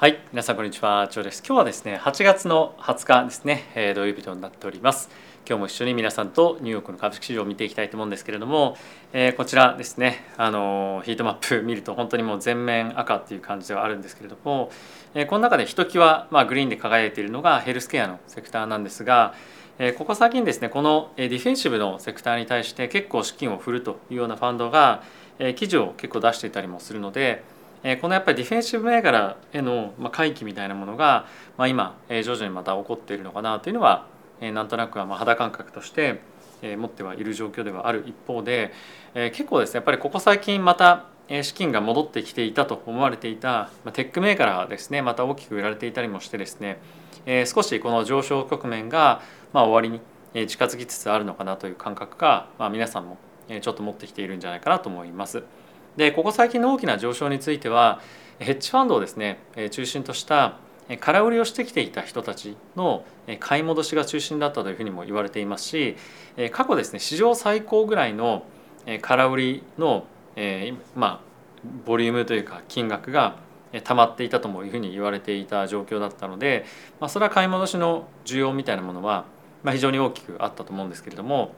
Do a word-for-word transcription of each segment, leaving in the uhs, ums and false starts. はい、皆さんこんにちは、長です。今日はですね、はちがつのはつかですね、えー、土曜日となっております。今日も一緒に皆さんとニューヨークの株式市場を見ていきたいと思うんですけれども、えー、こちらですね、あのー、ヒートマップ見ると本当にもう全面赤っていう感じではあるんですけれども、えー、この中でひときわ、まあ、グリーンで輝いているのがヘルスケアのセクターなんですが、えー、ここ最近ですね、このディフェンシブのセクターに対して結構資金を振るというようなファンドが、えー、記事を結構出していたりもするので、このやっぱりディフェンシブ銘柄への回帰みたいなものが今徐々にまた起こっているのかなというのはなんとなくは肌感覚として持ってはいる状況ではある一方で、結構ですねやっぱりここ最近また資金が戻ってきていたと思われていたテック銘柄がですねまた大きく売られていたりもしてですね、少しこの上昇局面が終わりに近づきつつあるのかなという感覚が皆さんもちょっと持ってきているんじゃないかなと思います。でここ最近の大きな上昇についてはヘッジファンドをですね中心とした空売りをしてきていた人たちの買い戻しが中心だったというふうにも言われていますし、過去ですね史上最高ぐらいの空売りの、えー、まあボリュームというか金額が溜まっていたともいうふうに言われていた状況だったので、まあ、それは買い戻しの需要みたいなものは非常に大きくあったと思うんですけれども、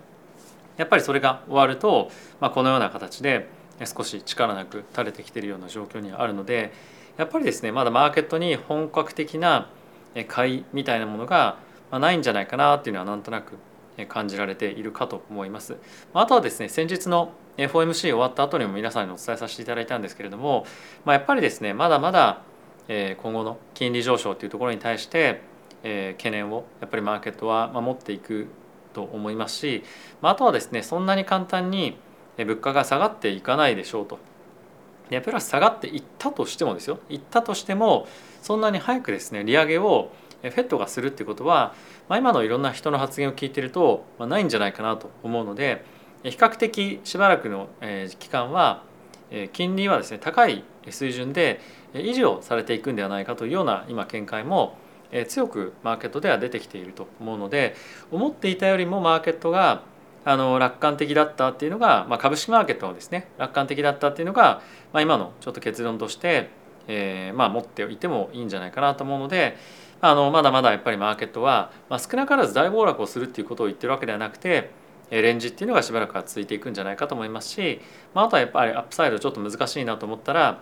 やっぱりそれが終わると、まあ、このような形で少し力なく垂れてきているような状況にあるので、やっぱりですねまだマーケットに本格的な買いみたいなものがないんじゃないかなというのはなんとなく感じられているかと思います。あとはですね先日の エフオーエムシー 終わった後にも皆さんにお伝えさせていただいたんですけれども、やっぱりですねまだまだ今後の金利上昇というところに対して懸念をやっぱりマーケットは持っていくと思いますし、あとはですねそんなに簡単に物価が下がっていかないでしょうと。でプラス下がっていったとしてもですよいったとしてもそんなに早くですね利上げをフェットがするっていうことは、まあ、今のいろんな人の発言を聞いてると、まあ、ないんじゃないかなと思うので、比較的しばらくの期間は金利はですね高い水準で維持をされていくんではないかというような今見解も強くマーケットでは出てきていると思うので、思っていたよりもマーケットがあの楽観的だったっていうのが、まあ、株式マーケットのですね楽観的だったっていうのが、まあ、今のちょっと結論として、えーまあ、持っていてもいいんじゃないかなと思うので、あのまだまだやっぱりマーケットは、まあ、少なからず大暴落をするっていうことを言ってるわけではなくて、レンジっていうのがしばらくは続いていくんじゃないかと思いますし、まあ、あとはやっぱりアップサイドちょっと難しいなと思ったら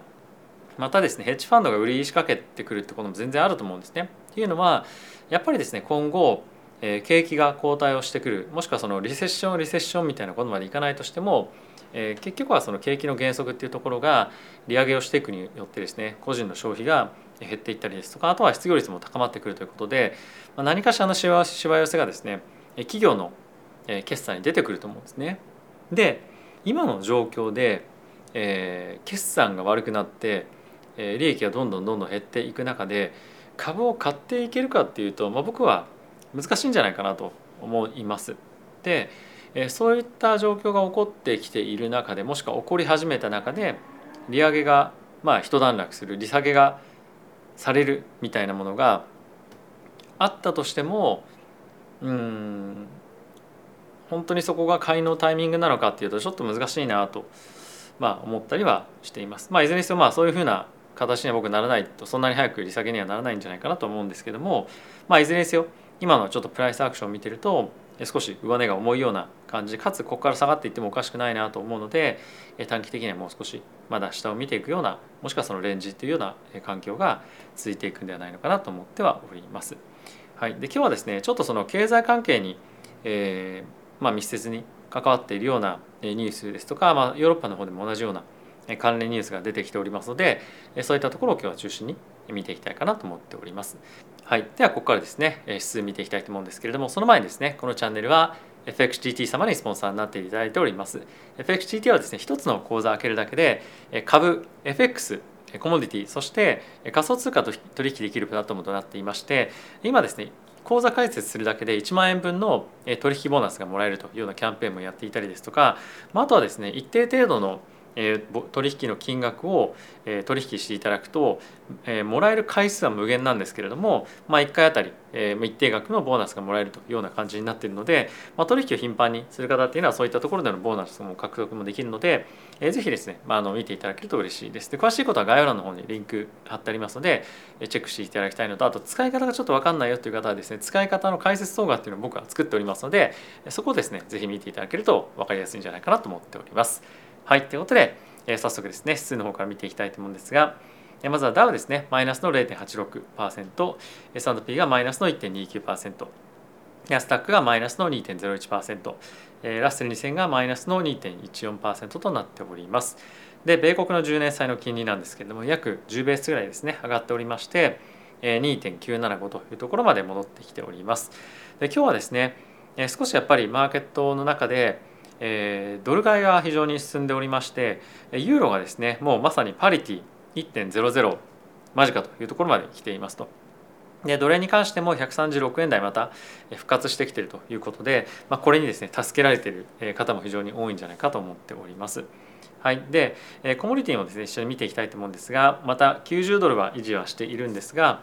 またですねヘッジファンドが売り仕掛けてくるってことも全然あると思うんですね。っていうのはやっぱりですね今後景気が後退をしてくる、もしくはそのリセッションリセッションみたいなことまでいかないとしても、えー、結局はその景気の減速っていうところが利上げをしていくによってですね個人の消費が減っていったりですとか、あとは失業率も高まってくるということで、まあ、何かしらのしわ寄せがですね企業の決算に出てくると思うんですね。で今の状況で、えー、決算が悪くなって利益がどんどんどんどん減っていく中で株を買っていけるかっていうと、まあ、僕は難しいんじゃないかなと思います。でそういった状況が起こってきている中で、もしくは起こり始めた中で利上げがまあ一段落する、利下げがされるみたいなものがあったとしても、うーん本当にそこが買いのタイミングなのかっていうとちょっと難しいなと、まあ、思ったりはしています。まあ、いずれにせよまあそういうふうな形には僕ならないと、そんなに早く利下げにはならないんじゃないかなと思うんですけども、まあ、いずれにせよ今のちょっとプライスアクションを見てると少し上値が重いような感じ、かつここから下がっていってもおかしくないなと思うので、短期的にはもう少しまだ下を見ていくような、もしくはそのレンジというような環境が続いていくんではないのかなと思ってはおります。はい、で今日はですねちょっとその経済関係に、えーまあ、密接に関わっているようなニュースですとか、まあ、ヨーロッパの方でも同じような関連ニュースが出てきておりますので、そういったところを今日は中心に見ていきたいかなと思っております。はい、ではここからですね指数見ていきたいと思うんですけれども、その前にですねこのチャンネルは エフエックスジーティー 様にスポンサーになっていただいております。 エフエックスジーティー はですね一つの口座を開けるだけで株、 エフエックス、 コモディティ、そして仮想通貨と取引できるプラットフォームとなっていまして、今ですね口座開設するだけでいちまんえん分の取引ボーナスがもらえるというようなキャンペーンもやっていたりですとか、あとはですね一定程度のえー、取引の金額を、えー、取引していただくと、えー、もらえる回数は無限なんですけれども、まあ、いっかいあたり、えー、一定額のボーナスがもらえるというような感じになっているので、まあ、取引を頻繁にする方っていうのはそういったところでのボーナスも獲得もできるので、えー、ぜひですね、まあ、あの見ていただけると嬉しいです。で、詳しいことは概要欄の方にリンク貼ってありますので、えー、チェックしていただきたいのと、あと使い方がちょっと分かんないよという方はですね、使い方の解説動画っていうのを僕は作っておりますので、そこをですねぜひ見ていただけると分かりやすいんじゃないかなと思っております。はい、ということで、えー、早速ですね指数の方から見ていきたいと思うんですが、えー、まずはダウですね、マイナスの ゼロ点八六パーセント、 エスアンドピー がマイナスの 一点二九パーセント、 ナスダックがマイナスの 二点ゼロ一パーセント、えー、ラッセル二千がマイナスの 二点一四パーセント となっております。で、米国のじゅうねん債の金利なんですけれども、約十ベースぐらいですね上がっておりまして、 二点九七五 というところまで戻ってきております。で、今日はですね少しやっぱりマーケットの中でドル買いが非常に進んでおりまして、ユーロがですねもうまさにパリティ 一点ゼロゼロ 間近というところまで来ていますと。で、ドル円に関しても百三十六円台また復活してきているということで、まあ、これにですね助けられている方も非常に多いんじゃないかと思っております。はい、でコモディティもですね一緒に見ていきたいと思うんですが、またきゅうじゅうドルは維持はしているんですが、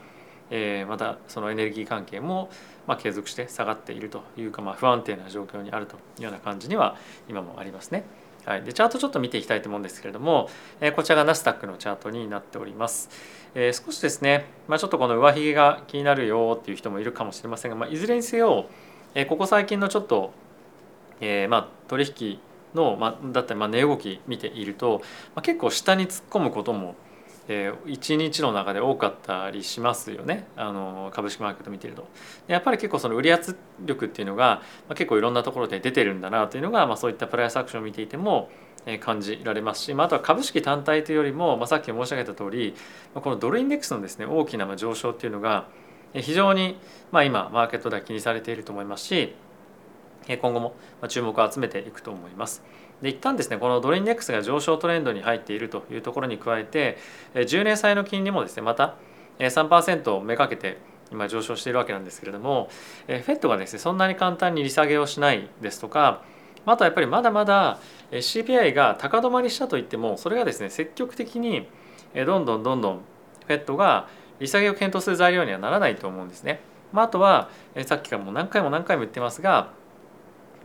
えー、またそのエネルギー関係もまあ継続して下がっているというか、まあ不安定な状況にあるというような感じには今もありますね。はい、でチャートちょっと見ていきたいと思うんですけれども、えー、こちらがナスダックのチャートになっております。えー、少しですね、まあ、ちょっとこの上髭が気になるよっていう人もいるかもしれませんが、まあ、いずれにせよ、えー、ここ最近のちょっと、えー、まあ取引の、まあ、だったりまあ値動き見ていると、まあ、結構下に突っ込むこともいちにちの中で多かったりしますよね。あの株式マーケット見てるとやっぱり結構その売り圧力っていうのが結構いろんなところで出てるんだなというのが、まあ、そういったプライアスアクションを見ていても感じられますし、まあ、あとは株式単体というよりも、まあ、さっき申し上げた通りこのドルインデックスのですね大きな上昇っていうのが非常に、まあ、今マーケットでは気にされていると思いますし、今後も注目を集めていくと思います。で、一旦ですねこのドルインデックスが上昇トレンドに入っているというところに加えて、じゅうねん債の金利もですねまた 三パーセント をめがけて今上昇しているわけなんですけれども、 フェッド がですねそんなに簡単に利下げをしないですとか、あとはやっぱりまだまだ シーピーアイ が高止まりしたといってもそれがですね積極的にどんどんどんどん フェッド が利下げを検討する材料にはならないと思うんですね。まあ、あとはさっきからもう何回も何回も言ってますが、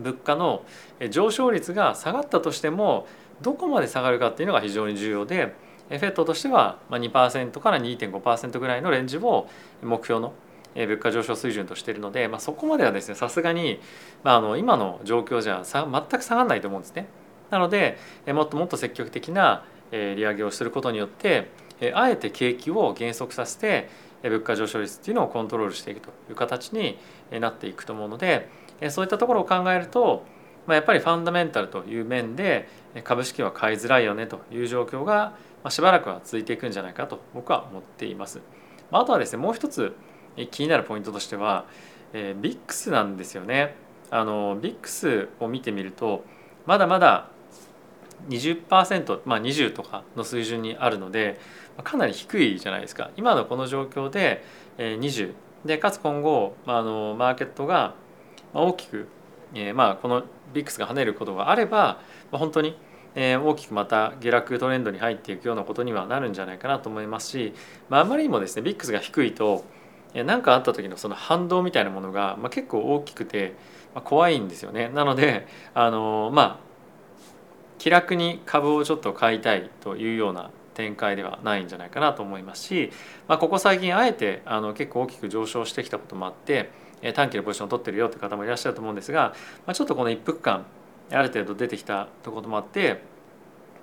物価の上昇率が下がったとしてもどこまで下がるかっていうのが非常に重要で、 フェッド としては 二パーセント から 二点五パーセント ぐらいのレンジを目標の物価上昇水準としているので、まあ、そこまではですねさすがに、まあ、あの今の状況じゃ全く下がらないと思うんですね。なのでもっともっと積極的な利上げをすることによってあえて景気を減速させて物価上昇率っていうのをコントロールしていくという形になっていくと思うので、そういったところを考えると、まあ、やっぱりファンダメンタルという面で株式は買いづらいよねという状況がしばらくは続いていくんじゃないかと僕は思っています。あとはですねもう一つ気になるポイントとしては ブイアイエックス なんですよね。あの ブイアイエックス を見てみるとまだまだ 二十パーセント、まあ、二十とかの水準にあるのでかなり低いじゃないですか。今のこの状況で二十でかつ今後、まあ、あのマーケットが大きく、えーまあ、この ブイアイエックス が跳ねることがあれば、まあ、本当に、えー、大きくまた下落トレンドに入っていくようなことにはなるんじゃないかなと思いますし、まあ、あまりにもですね ブイアイエックス が低いと何かあった時のその反動みたいなものが、まあ、結構大きくて、まあ、怖いんですよね。なのであのー、まあ気楽に株をちょっと買いたいというような展開ではないんじゃないかなと思いますし、まあ、ここ最近あえてあの結構大きく上昇してきたこともあって短期のポジションを取ってるよという方もいらっしゃると思うんですが、まあ、ちょっとこの一服感ある程度出てきたところもあって、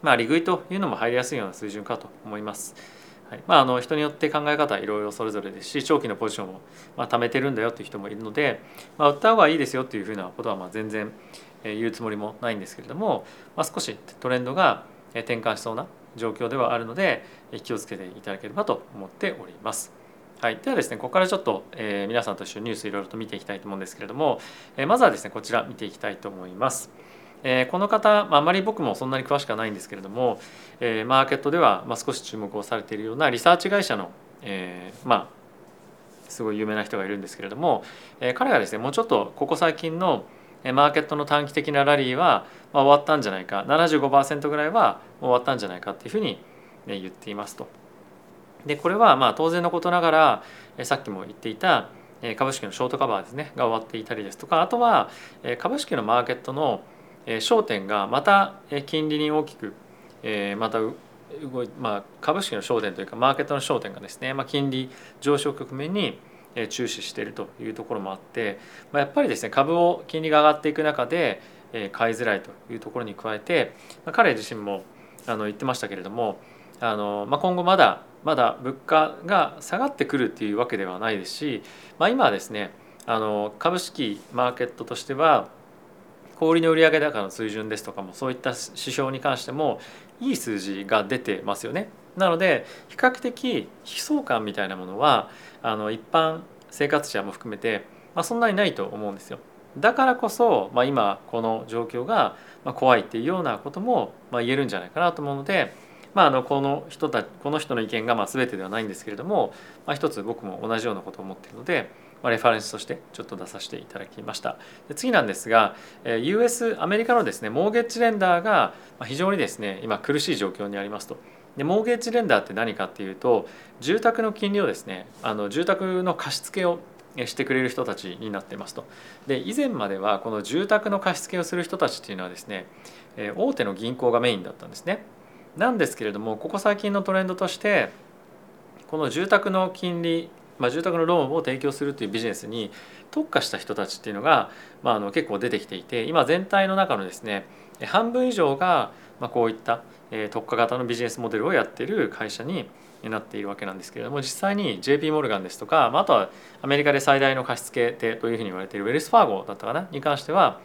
まあ、利食いというのも入りやすいような水準かと思います。はい、まあ、あの人によって考え方はいろいろそれぞれですし、長期のポジションをまあ貯めてるんだよという人もいるので、まあ、売った方がいいですよというふうなことはまあ全然言うつもりもないんですけれども、まあ、少しトレンドが転換しそうな状況ではあるので気をつけていただければと思っております。はい、ではですねここからちょっと、えー、皆さんと一緒にニュースいろいろと見ていきたいと思うんですけれども、えー、まずはですねこちら見ていきたいと思います。えー、この方、まあ、あまり僕もそんなに詳しくはないんですけれども、えー、マーケットでは、まあ、少し注目をされているようなリサーチ会社の、えー、まあすごい有名な人がいるんですけれども、えー、彼がですねもうちょっとここ最近のマーケットの短期的なラリーはまあ終わったんじゃないか、 ななじゅうごパーセント ぐらいは終わったんじゃないかっていうふうに言っていますと。でこれはまあ当然のことながら、さっきも言っていた株式のショートカバーですねが終わっていたりですとか、あとは株式のマーケットの焦点がまた金利に大きくまた動い、まあ、株式の焦点というかマーケットの焦点がですね、まあ、金利上昇局面に注視しているというところもあって、まあ、やっぱりですね株を金利が上がっていく中で買いづらいというところに加えて、まあ、彼自身もあの言ってましたけれども、あの、まあ、今後まだまだ物価が下がってくるっていうわけではないですし、まあ、今はですねあの株式マーケットとしては小売の売上高の水準ですとかもそういった指標に関してもいい数字が出てますよね。なので比較的悲壮感みたいなものはあの一般生活者も含めて、まあ、そんなにないと思うんですよ。だからこそ、まあ、今この状況が怖いっていうようなこともまあ言えるんじゃないかなと思うので、まあ、あのこの人たこの人の意見がまあ全てではないんですけれども、まあ、一つ僕も同じようなことを思っているので、レファレンスとしてちょっと出させていただきました。で次なんですが ユーエス アメリカのですねモーゲージレンダーが非常にですね今苦しい状況にありますと。でモーゲージレンダーって何かっていうと、住宅の金利をですねあの住宅の貸し付けをしてくれる人たちになっていますと。で以前まではこの住宅の貸し付けをする人たちっていうのはですね大手の銀行がメインだったんですね。なんですけれどもここ最近のトレンドとしてこの住宅の金利まあ、住宅のローンを提供するというビジネスに特化した人たちっていうのが、まあ、あの結構出てきていて、今全体の中のですね半分以上がこういった特化型のビジネスモデルをやっている会社になっているわけなんですけれども、実際に ジェイピー モルガンですとか、あとはアメリカで最大の貸付手というふうに言われているウェルスファーゴだったかなに関しては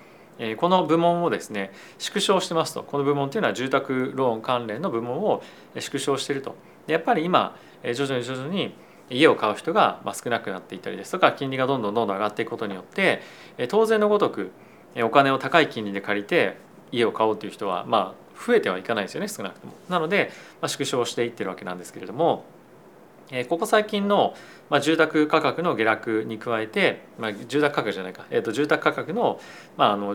この部門をですね縮小してますと。この部門というのは住宅ローン関連の部門を縮小していると。やっぱり今徐々に徐々に家を買う人が少なくなっていたりですとか、金利がどんどんどんどん上がっていくことによって当然のごとくお金を高い金利で借りて家を買おうという人はまあ増えてはいかないですよね、少なくとも。なので縮小していってるわけなんですけれども、ここ最近の住宅価格の下落に加えて、住宅価格じゃないか、えーと住宅価格の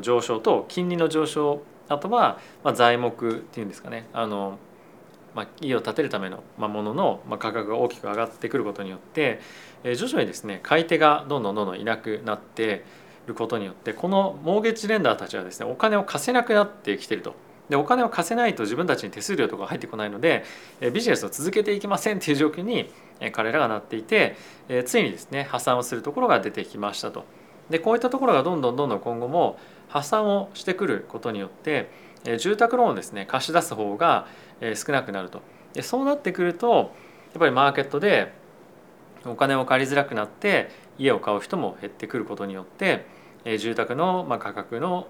上昇と金利の上昇、あとは材木っていうんですかね、あのまあ、家を建てるためのものの価格が大きく上がってくることによって徐々にですね買い手がどんどんどんどんいなくなっていることによって、このモーゲージレンダーたちはですねお金を貸せなくなってきていると。でお金を貸せないと自分たちに手数料とか入ってこないのでビジネスを続けていきませんという状況に彼らがなっていて、ついにですね破産をするところが出てきましたと。でこういったところがどんどんどんどん今後も破産をしてくることによって住宅ローンをですね貸し出す方が少なくなると。でそうなってくるとやっぱりマーケットでお金を借りづらくなって家を買う人も減ってくることによって住宅の価格の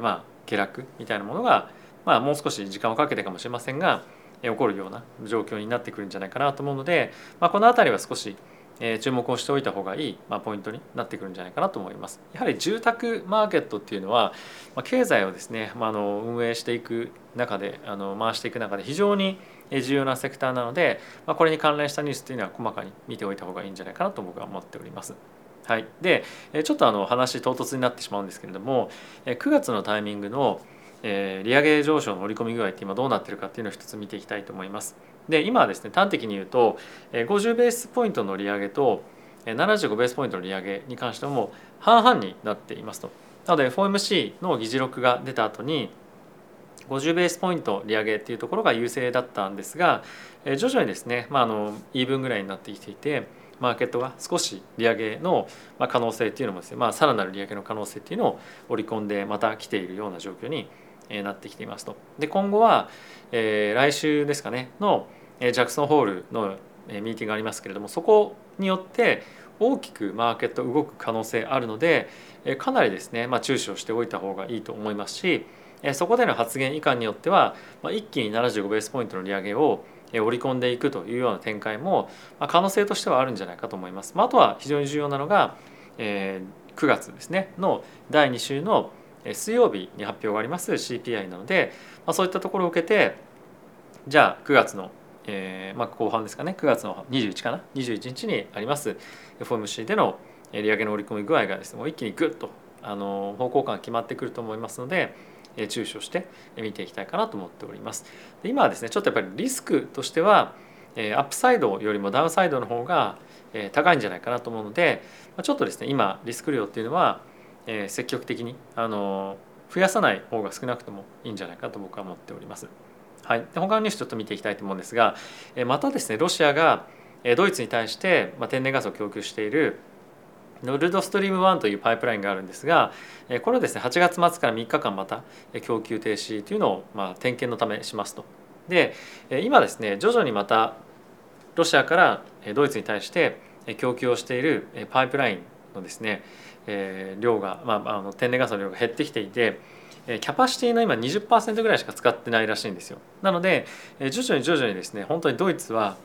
まあ下落みたいなものがまあもう少し時間をかけてかもしれませんが起こるような状況になってくるんじゃないかなと思うので、まあ、この辺りは少し注目をしておいた方がいいポイントになってくるんじゃないかなと思います。やはり住宅マーケットっていうのは経済をですね運営していく中で回していく中で非常に重要なセクターなので、これに関連したニュースというのは細かに見ておいた方がいいんじゃないかなと僕は思っております。はい、でちょっとあの話唐突になってしまうんですけれども、くがつのタイミングの利上げ上昇の織り込み具合って今どうなってるかっていうのを一つ見ていきたいと思います。で今はですね端的に言うとごじゅうベースポイントの利上げとななじゅうごベースポイントの利上げに関しても半々になっていますと。なので エフオーエムシー の議事録が出た後にごじゅうベースポイント利上げっていうところが優勢だったんですが、徐々にですね、まあ、あのイーブンぐらいになってきていて、マーケットが少し利上げの可能性っていうのもですね、まあ、さらなる利上げの可能性っていうのを織り込んでまた来ているような状況になってきていますと。で今後は、えー、来週ですかねのジャクソンホールのミーティングがありますけれども、そこによって大きくマーケット動く可能性あるので、かなりですね、まあ、注視をしておいた方がいいと思いますし、そこでの発言以下によっては、まあ、一気にななじゅうごベースポイントの利上げを織り込んでいくというような展開も、まあ、可能性としてはあるんじゃないかと思います。まあ、あとは非常に重要なのが、えー、くがつですねのだいに週の水曜日に発表があります シーピーアイ なので、まあ、そういったところを受けて、じゃあくがつの、えーまあ、後半ですかね、くがつのにじゅういちかなにじゅういちにちにあります エフオーエムシー での利上げの織り込み具合がですねもう一気にグッとあの方向感が決まってくると思いますので、注視をして見ていきたいかなと思っております。で、今はですねちょっとやっぱりリスクとしてはアップサイドよりもダウンサイドの方が高いんじゃないかなと思うので、ちょっとですね今リスク量っていうのは積極的にあの増やさない方が少なくともいいんじゃないかと僕は思っております。はい、で他のニュースちょっと見ていきたいと思うんですが、またですねロシアがドイツに対して天然ガスを供給しているノルドストリームワンというパイプラインがあるんですが、これをですねはちがつ末からみっかかんまた供給停止というのをまあ点検のためしますと。で、今ですね徐々にまたロシアからドイツに対して供給をしているパイプラインのですね量が、まあ、あの天然ガスの量が減ってきていて、キャパシティの今 にじゅっパーセント ぐらいしか使ってないらしいんですよ。なので徐々に徐々にですね本当にドイツは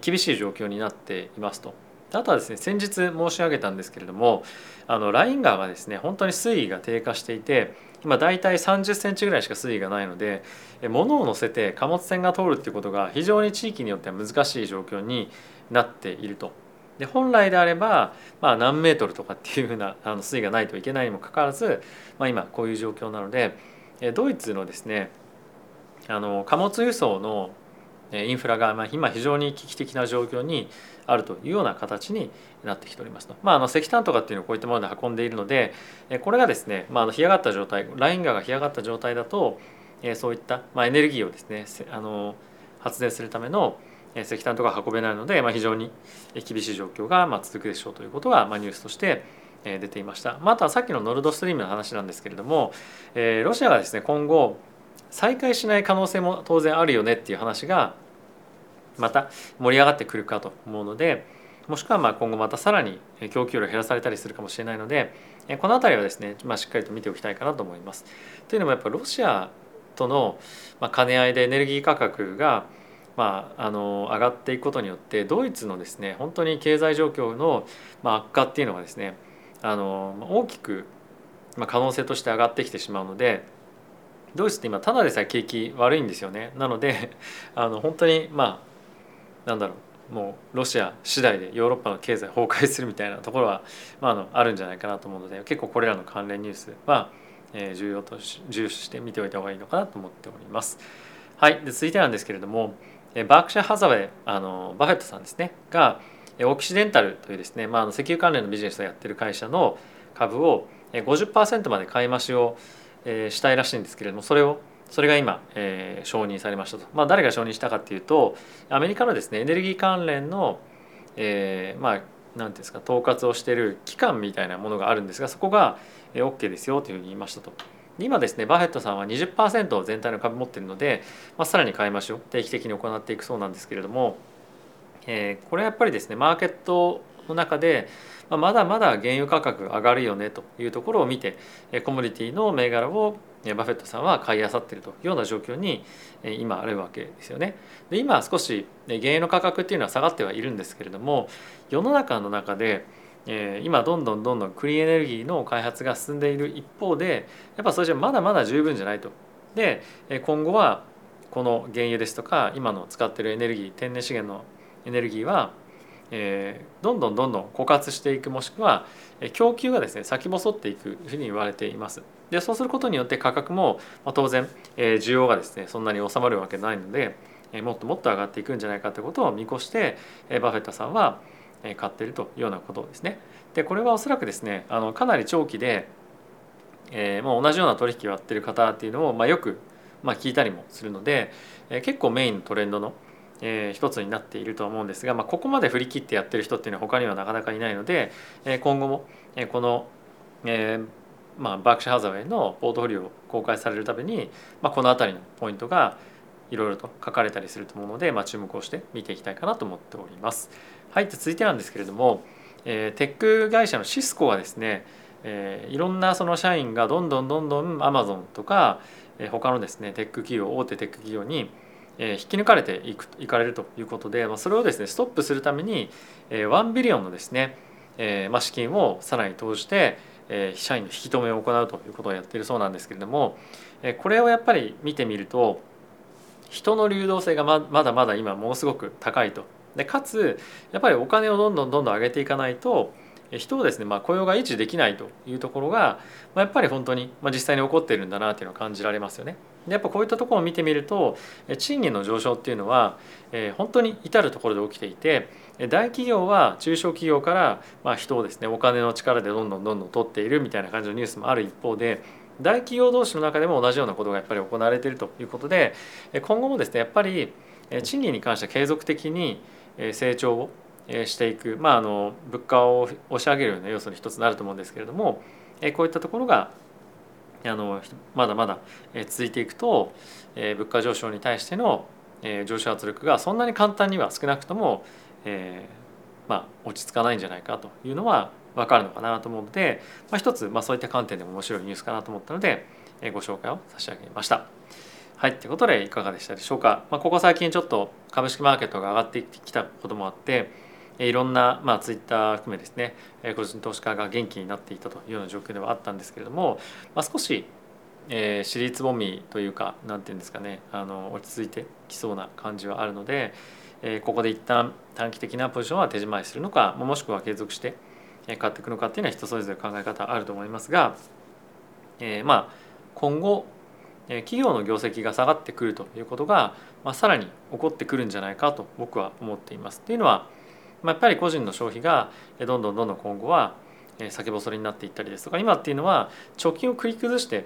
厳しい状況になっていますと。あとはですね先日申し上げたんですけれども、あのライン川がですね本当に水位が低下していて、今だいたいさんじゅっセンチぐらいしか水位がないので、物を乗せて貨物船が通るということが非常に地域によっては難しい状況になっていると。で、本来であれば、まあ、何メートルとかっていうふうなあの水位がないといけないにもかかわらず、まあ、今こういう状況なので、ドイツのですねあの貨物輸送のインフラが今非常に危機的な状況にあるというような形になってきておりますと。まあ、あの石炭とかっていうのをこういったもので運んでいるので、これがですね、まあ、干上がった状態、ライン川が干上がった状態だと、そういったまあエネルギーをですねあの発電するための石炭とか運べないので、まあ、非常に厳しい状況がまあ続くでしょうということがまあニュースとして出ていました。またさっきのノルドストリームの話なんですけれども、ロシアがですね今後再開しない可能性も当然あるよねっていう話がまた盛り上がってくるかと思うので、もしくはまあ今後またさらに供給量減らされたりするかもしれないので、この辺りはですね、まあ、しっかりと見ておきたいかなと思います。というのもやっぱりロシアとの兼ね合いでエネルギー価格がまああの上がっていくことによって、ドイツのですね本当に経済状況の悪化っていうのがですねあの大きく可能性として上がってきてしまうので、ドイツって今ただでさえ景気悪いんですよね。なのであの本当にまあなんだろう、もうロシア次第でヨーロッパの経済崩壊するみたいなところは、まあ、あのあるんじゃないかなと思うので、結構これらの関連ニュースは、えー、重要とし重視して見ておいた方がいいのかなと思っております。はい、で続いてなんですけれども、えバークシャーハザウェイ、あのバフェットさんですねがオキシデンタルというですね、まあ、石油関連のビジネスをやっている会社の株を ごじゅっパーセント まで買い増しをしたいらしいんですけれども、それをそれが今、えー、承認されましたと。まあ、誰が承認したかっていうと、アメリカのですねエネルギー関連の、えー、まあ何て言うんですか、統括をしている機関みたいなものがあるんですが、そこが、えー、OK ですよというふうに言いましたと。今ですねバフェットさんは にじゅっパーセント を全体の株持っているので、まあ、さらに買い増しを定期的に行っていくそうなんですけれども、えー、これはやっぱりですねマーケットの中でまだまだ原油価格が上がるよねというところを見て、コモディティの銘柄をバフェットさんは買い漁っているというような状況に今あるわけですよね。で、今少し原油の価格っていうのは下がってはいるんですけれども、世の中の中で今どんどんどんどんクリーンエネルギーの開発が進んでいる一方で、やっぱそれじゃまだまだ十分じゃないと。で、今後はこの原油ですとか今の使っているエネルギー、天然資源のエネルギーはえー、どんどんどんどん枯渇していく、もしくは供給がですね先細っていくふうに言われています。で、そうすることによって価格も、まあ、当然、えー、需要がですねそんなに収まるわけないので、えー、もっともっと上がっていくんじゃないかということを見越して、えー、バフェットさんは買っているというようなことですね。で、これはおそらくですねあのかなり長期で、えーまあ、同じような取引をやっている方っていうのを、まあ、よく、まあ、聞いたりもするので、えー、結構メインのトレンドのえー、一つになっていると思うんですが、まあ、ここまで振り切ってやってる人っていうのは他にはなかなかいないので、えー、今後も、えー、この、えーまあ、バークシャーハザウェイのポートフォリオを公開されるために、まあ、この辺りのポイントがいろいろと書かれたりすると思うので、まあ、注目をして見ていきたいかなと思っております。はい、続いてなんですけれども、えー、テック会社のシスコはですね、えー、いろんなその社員がどんどんどんどんアマゾンとか、えー、他のですねテック企業、大手テック企業に引き抜かれていくいかれるということで、それをですねストップするためにいちビリオンのですね資金をさらに投じて社員の引き止めを行うということをやっているそうなんですけれども、これをやっぱり見てみると、人の流動性がまだまだ今ものすごく高いと。で、かつやっぱりお金をどんどんどんどん上げていかないと人をですね、まあ、雇用が維持できないというところが、まあ、やっぱり本当に、まあ、実際に起こっているんだなというのを感じられますよね。でやっぱこういったところを見てみると、賃金の上昇っていうのは、えー、本当に至るところで起きていて、大企業は中小企業から、まあ、人をですねお金の力でどんどんどんどん取っているみたいな感じのニュースもある一方で、大企業同士の中でも同じようなことがやっぱり行われているということで、今後もですねやっぱり賃金に関しては継続的に成長をしていく、まあ、あの物価を押し上げるような要素の一つになると思うんですけれども、こういったところがあのまだまだ続いていくと、物価上昇に対しての上昇圧力がそんなに簡単には少なくとも、えーまあ、落ち着かないんじゃないかというのは分かるのかなと思うので、まあ、一つ、まあ、そういった観点でも面白いニュースかなと思ったので、えー、ご紹介を差し上げました。はい、ということでいかがでしたでしょうか。まあ、ここ最近ちょっと株式マーケットが上がってきたこともあって、いろんな、まあ、ツイッター含めですね、個人投資家が元気になっていたというような状況ではあったんですけれども、まあ、少し、えー、尻つぼみというか、なんていうんですかね、あの落ち着いてきそうな感じはあるので、えー、ここで一旦短期的なポジションは手締まいするのか、もしくは継続して買っていくのかっていうのは人それぞれ考え方あると思いますが、えー、まあ今後企業の業績が下がってくるということが、まあ、さらに起こってくるんじゃないかと僕は思っています。というのは、まあ、やっぱり個人の消費がどんどんどんどん今後は先細りになっていったりですとか、今っていうのは貯金を繰り崩して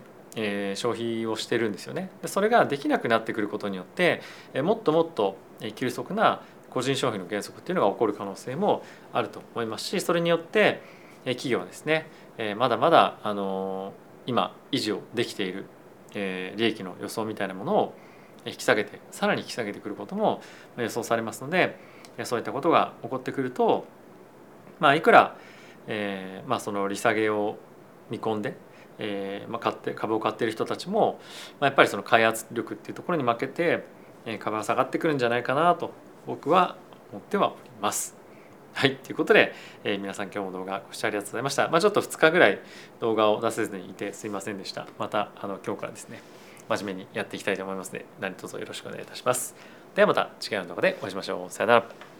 消費をしてるんですよね。それができなくなってくることによって、もっともっと急速な個人消費の減速っていうのが起こる可能性もあると思いますし、それによって企業はですねまだまだあの今維持をできている利益の予想みたいなものを引き下げてさらに引き下げてくることも予想されますので、そういったことが起こってくると、まあ、いくら、えーまあ、その利下げを見込んで、えーまあ、買って株を買っている人たちも、まあ、やっぱりその買い圧力っていうところに負けて株は下がってくるんじゃないかなと僕は思ってはおります。はい、ということで、えー、皆さん今日も動画ご視聴ありがとうございました。まあ、ちょっとふつかぐらい動画を出せずにいてすいませんでした。またあの今日からですね、真面目にやっていきたいと思いますので、何卒よろしくお願いいたします。ではまた次回の動画でお会いしましょう。さよなら。